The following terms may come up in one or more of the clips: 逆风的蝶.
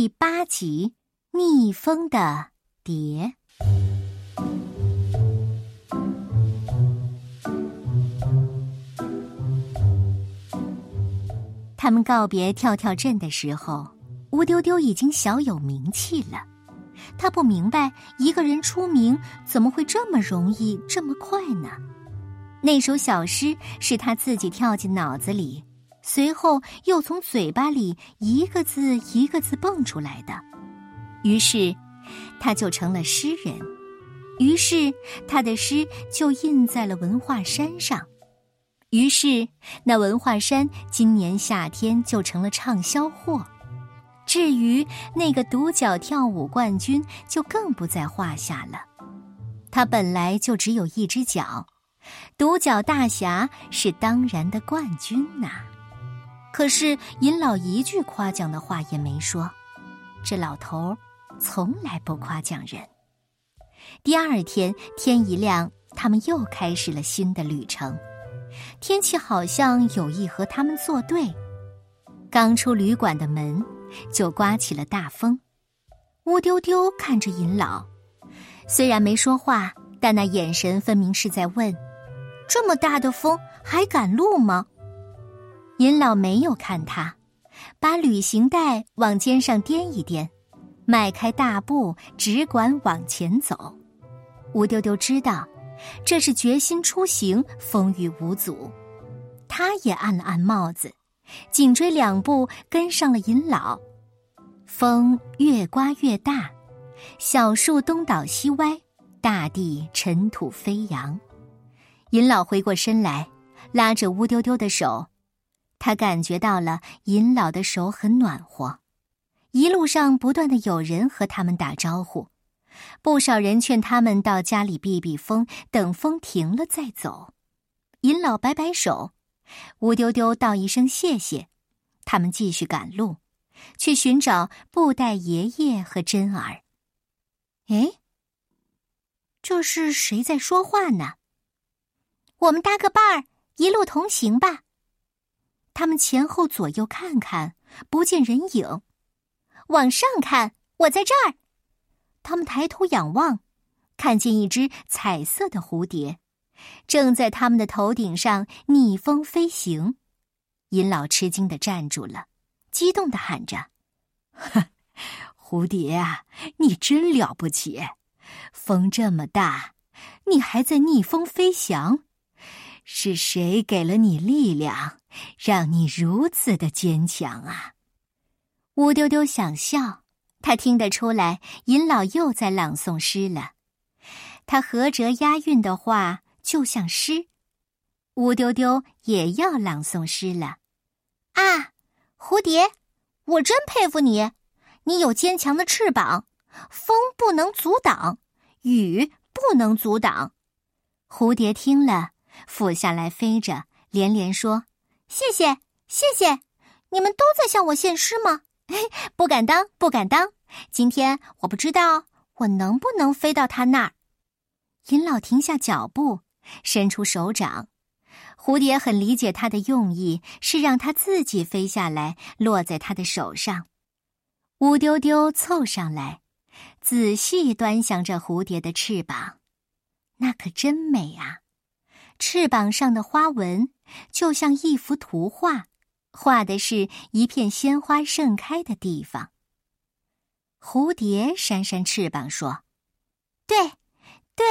第8集《逆风的蝶》。他们告别跳跳镇的时候，乌丢丢已经小有名气了。他不明白一个人出名怎么会这么容易这么快呢？那首小诗是他自己跳进脑子里，随后又从嘴巴里一个字一个字蹦出来的，于是他就成了诗人，于是他的诗就印在了文化衫上，于是那文化衫今年夏天就成了畅销货。至于那个独角跳舞冠军就更不在话下了，他本来就只有一只脚，独角大侠是当然的冠军呐。可是尹老一句夸奖的话也没说，这老头从来不夸奖人。第二天天一亮，他们又开始了新的旅程，天气好像有意和他们作对。刚出旅馆的门就刮起了大风，乌丢丢看着尹老，虽然没说话，但那眼神分明是在问，这么大的风还赶路吗？尹老没有看他，把旅行袋往肩上颠一颠，迈开大步只管往前走。乌丢丢知道这是决心出行，风雨无阻。他也按了按帽子，紧追两步跟上了尹老。风越刮越大，小树东倒西歪，大地尘土飞扬。尹老回过身来，拉着乌丢丢的手，他感觉到了尹老的手很暖和。一路上不断的有人和他们打招呼，不少人劝他们到家里避避风，等风停了再走。尹老摆摆手，乌丢丢道一声谢谢，他们继续赶路，去寻找布袋爷爷和珍儿。诶，这是谁在说话呢？我们搭个伴儿，一路同行吧。他们前后左右看看，不见人影。往上看，我在这儿。他们抬头仰望，看见一只彩色的蝴蝶，正在他们的头顶上逆风飞行。尹老吃惊地站住了，激动地喊着：蝴蝶啊，你真了不起！风这么大，你还在逆风飞翔，是谁给了你力量，让你如此的坚强啊？乌丢丢想笑，他听得出来尹老又在朗诵诗了，他合辙押韵的话就像诗。乌丢丢也要朗诵诗了。啊，蝴蝶，我真佩服你，你有坚强的翅膀，风不能阻挡，雨不能阻挡。蝴蝶听了，俯下来飞着，连连说：谢谢，谢谢，你们都在向我献诗吗？不敢当，不敢当，今天我不知道我能不能飞到他那儿。尹老停下脚步，伸出手掌，蝴蝶很理解他的用意，是让他自己飞下来，落在他的手上。乌丢丢凑上来，仔细端详着蝴蝶的翅膀，那可真美啊！翅膀上的花纹就像一幅图画，画的是一片鲜花盛开的地方。蝴蝶扇扇翅膀说：对，对，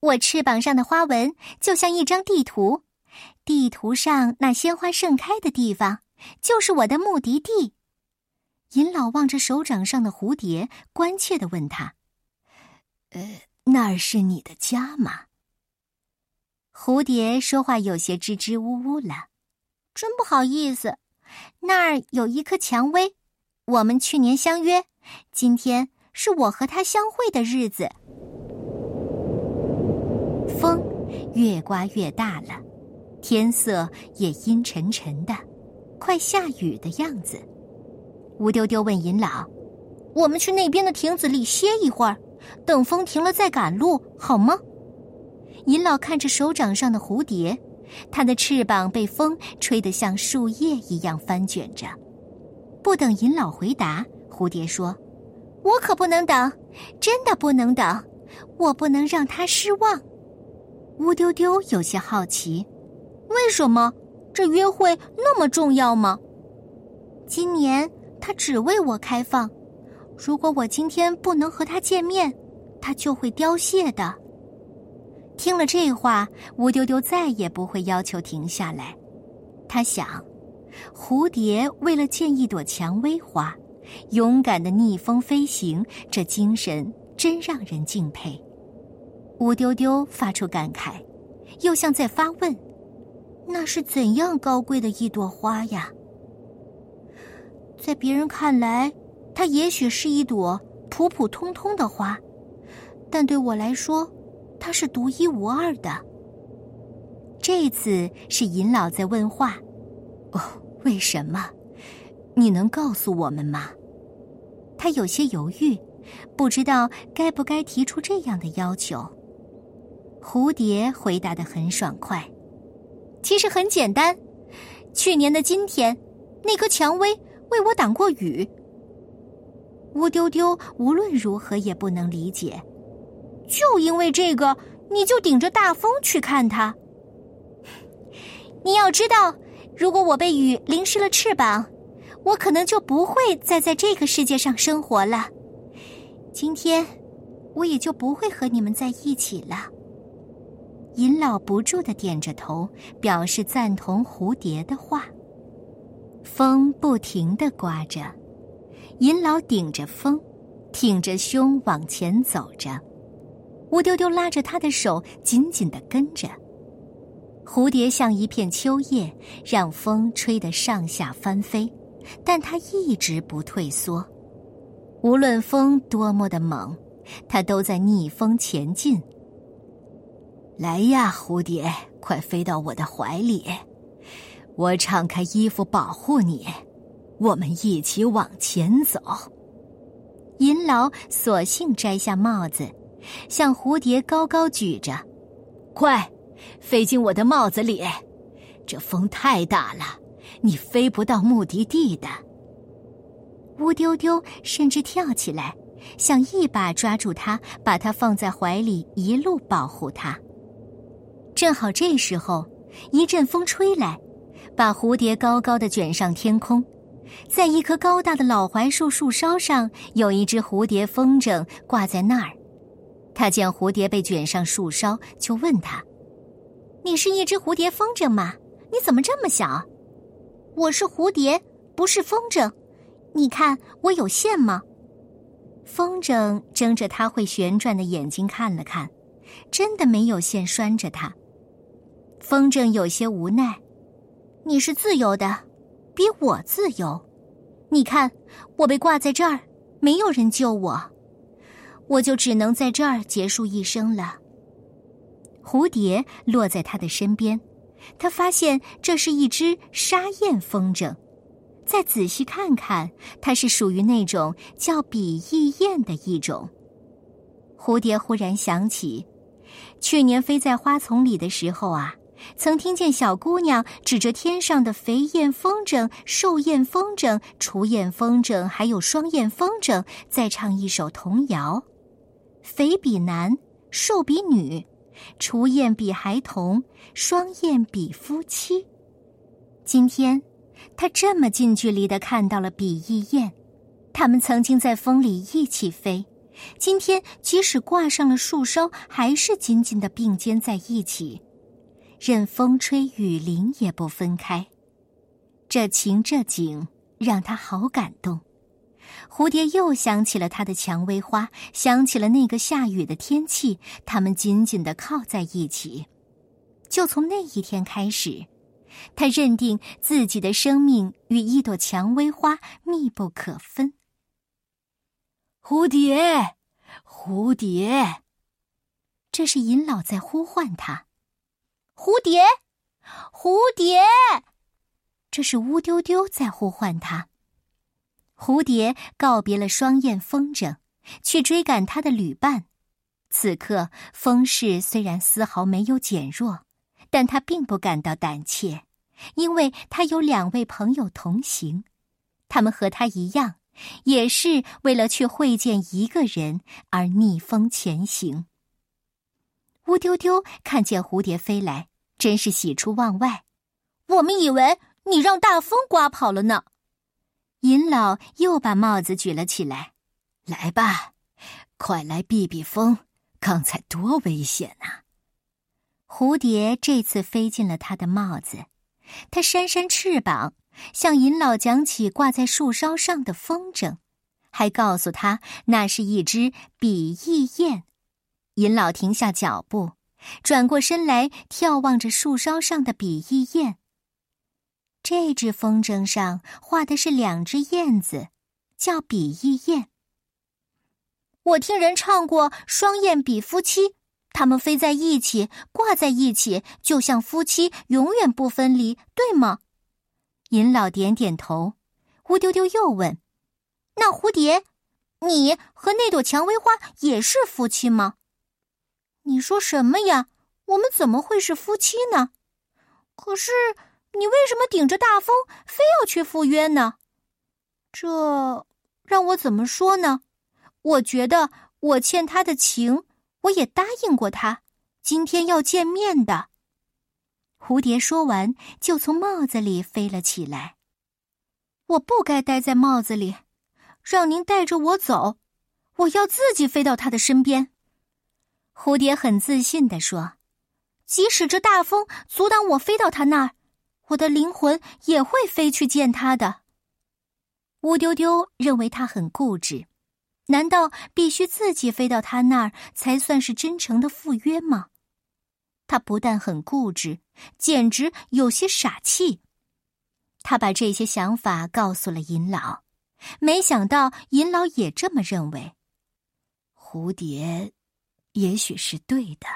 我翅膀上的花纹就像一张地图，地图上那鲜花盛开的地方就是我的目的地。尹老望着手掌上的蝴蝶，关切地问他：那儿是你的家吗？蝴蝶说话有些支支吾吾了。真不好意思，那儿有一棵蔷薇，我们去年相约，今天是我和它相会的日子。风越刮越大了，天色也阴沉沉的，快下雨的样子。乌丢丢问尹老：我们去那边的亭子里歇一会儿，等风停了再赶路好吗？尹老看着手掌上的蝴蝶，它的翅膀被风吹得像树叶一样翻卷着。不等尹老回答，蝴蝶说：“我可不能等，真的不能等，我不能让他失望。”乌丢丢有些好奇：“为什么？这约会那么重要吗？”“今年他只为我开放，如果我今天不能和他见面，他就会凋谢的。”听了这话，乌丢丢再也不会要求停下来。他想，蝴蝶为了见一朵蔷薇花，勇敢地逆风飞行，这精神真让人敬佩。乌丢丢发出感慨，又像在发问：“那是怎样高贵的一朵花呀？在别人看来，它也许是一朵普普通通的花，但对我来说，它是独一无二的。”这次是尹老在问话：“哦，为什么？你能告诉我们吗？”他有些犹豫，不知道该不该提出这样的要求。蝴蝶回答得很爽快：“其实很简单，去年的今天，那棵蔷薇为我挡过雨。”乌丢丢无论如何也不能理解：“就因为这个，你就顶着大风去看它？”“你要知道，如果我被雨淋湿了翅膀，我可能就不会再在这个世界上生活了。今天，我也就不会和你们在一起了。”尹老不住地点着头，表示赞同蝴蝶的话。风不停地刮着，尹老顶着风，挺着胸往前走着。乌丢丢拉着他的手，紧紧地跟着。蝴蝶像一片秋叶，让风吹得上下翻飞，但它一直不退缩。无论风多么的猛，它都在逆风前进。“来呀，蝴蝶，快飞到我的怀里，我敞开衣服保护你，我们一起往前走。”银老索性摘下帽子，向蝴蝶高高举着：“快飞进我的帽子里，这风太大了，你飞不到目的地的。”乌丢丢甚至跳起来，想一把抓住他，把他放在怀里，一路保护他。正好这时候，一阵风吹来，把蝴蝶高高地卷上天空。在一棵高大的老槐树树梢上，有一只蝴蝶风筝挂在那儿。他见蝴蝶被卷上树梢，就问他：“你是一只蝴蝶风筝吗？你怎么这么小？”“我是蝴蝶，不是风筝。你看我有线吗？”风筝睁着它会旋转的眼睛看了看，真的没有线拴着它。风筝有些无奈：“你是自由的，比我自由。你看，我被挂在这儿，没有人救我，我就只能在这儿结束一生了。”蝴蝶落在他的身边，他发现这是一只沙燕风筝。再仔细看看，它是属于那种叫比翼燕的一种。蝴蝶忽然想起，去年飞在花丛里的时候啊，曾听见小姑娘指着天上的肥燕风筝、瘦燕风筝、雏燕风筝，还有双燕风筝，在唱一首童谣：“肥比男，瘦比女，雏燕比孩童，双燕比夫妻。”今天他这么近距离地看到了比翼燕，他们曾经在风里一起飞，今天即使挂上了树梢，还是紧紧地并肩在一起，任风吹雨淋也不分开。这情这景让他好感动。蝴蝶又想起了他的蔷薇花，想起了那个下雨的天气，他们紧紧地靠在一起。就从那一天开始，他认定自己的生命与一朵蔷薇花密不可分。“蝴蝶，蝴蝶！”这是尹老在呼唤他。“蝴蝶，蝴蝶！”这是乌丢丢在呼唤他。蝴蝶告别了双燕风筝，去追赶他的旅伴。此刻风势虽然丝毫没有减弱，但他并不感到胆怯，因为他有2位朋友同行，他们和他一样也是为了去会见一个人而逆风前行。乌丢丢看见蝴蝶飞来，真是喜出望外。我们以为你让大风刮跑了呢。尹老又把帽子举了起来。来吧，快来避避风，刚才多危险啊。蝴蝶这次飞进了他的帽子，他扇扇翅膀，向尹老讲起挂在树梢上的风筝，还告诉他那是一只比翼燕。尹老停下脚步，转过身来眺望着树梢上的比翼燕。这只风筝上画的是两只燕子，叫比翼燕。我听人唱过双燕比夫妻，它们飞在一起，挂在一起，就像夫妻永远不分离，对吗？尹老点点头。乌丢丢又问，那蝴蝶，你和那朵蔷薇花也是夫妻吗？你说什么呀？我们怎么会是夫妻呢？可是你为什么顶着大风非要去赴约呢？这让我怎么说呢？我觉得我欠他的情，我也答应过他，今天要见面的。蝴蝶说完，就从帽子里飞了起来。我不该待在帽子里，让您带着我走，我要自己飞到他的身边。蝴蝶很自信地说，即使这大风阻挡我飞到他那儿，我的灵魂也会飞去见他的。乌丢丢认为他很固执，难道必须自己飞到他那儿才算是真诚的赴约吗？他不但很固执，简直有些傻气。他把这些想法告诉了尹老，没想到尹老也这么认为。蝴蝶也许是对的，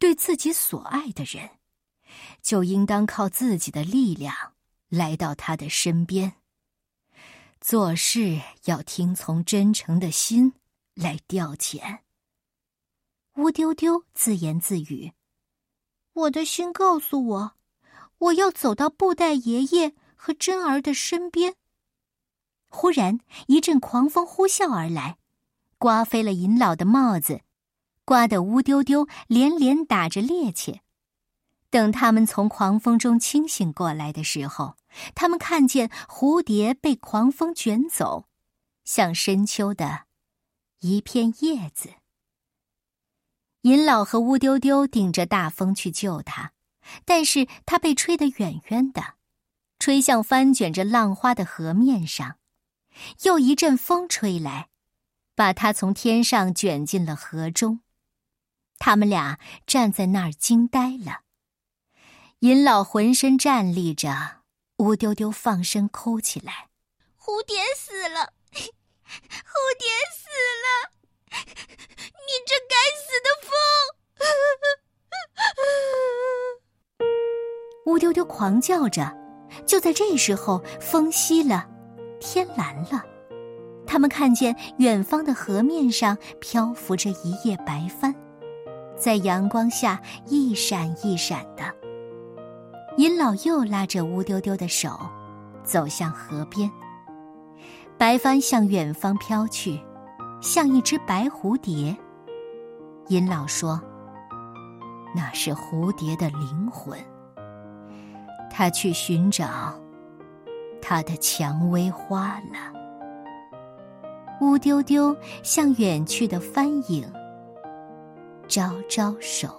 对自己所爱的人，就应当靠自己的力量来到他的身边。做事要听从真诚的心来调遣。乌丢丢自言自语，我的心告诉我，我要走到布袋爷爷和珍儿的身边。忽然一阵狂风呼啸而来，刮飞了尹老的帽子，刮得乌丢丢连连打着趔趄。等他们从狂风中清醒过来的时候，他们看见蝴蝶被狂风卷走，像深秋的一片叶子。尹老和乌丢丢顶着大风去救他，但是他被吹得远远的，吹向翻卷着浪花的河面上。又一阵风吹来，把他从天上卷进了河中。他们俩站在那儿惊呆了。尹老浑身站立着，乌丢丢放声哭起来。蝴蝶死了，蝴蝶死了，你这该死的风！乌丢丢狂叫着。就在这时候，风息了，天蓝了。他们看见远方的河面上漂浮着一叶白帆，在阳光下一闪一闪的。尹老又拉着乌丢丢的手走向河边，白帆向远方飘去，像一只白蝴蝶。尹老说，那是蝴蝶的灵魂，它去寻找它的蔷薇花了。乌丢丢向远去的帆影招招手。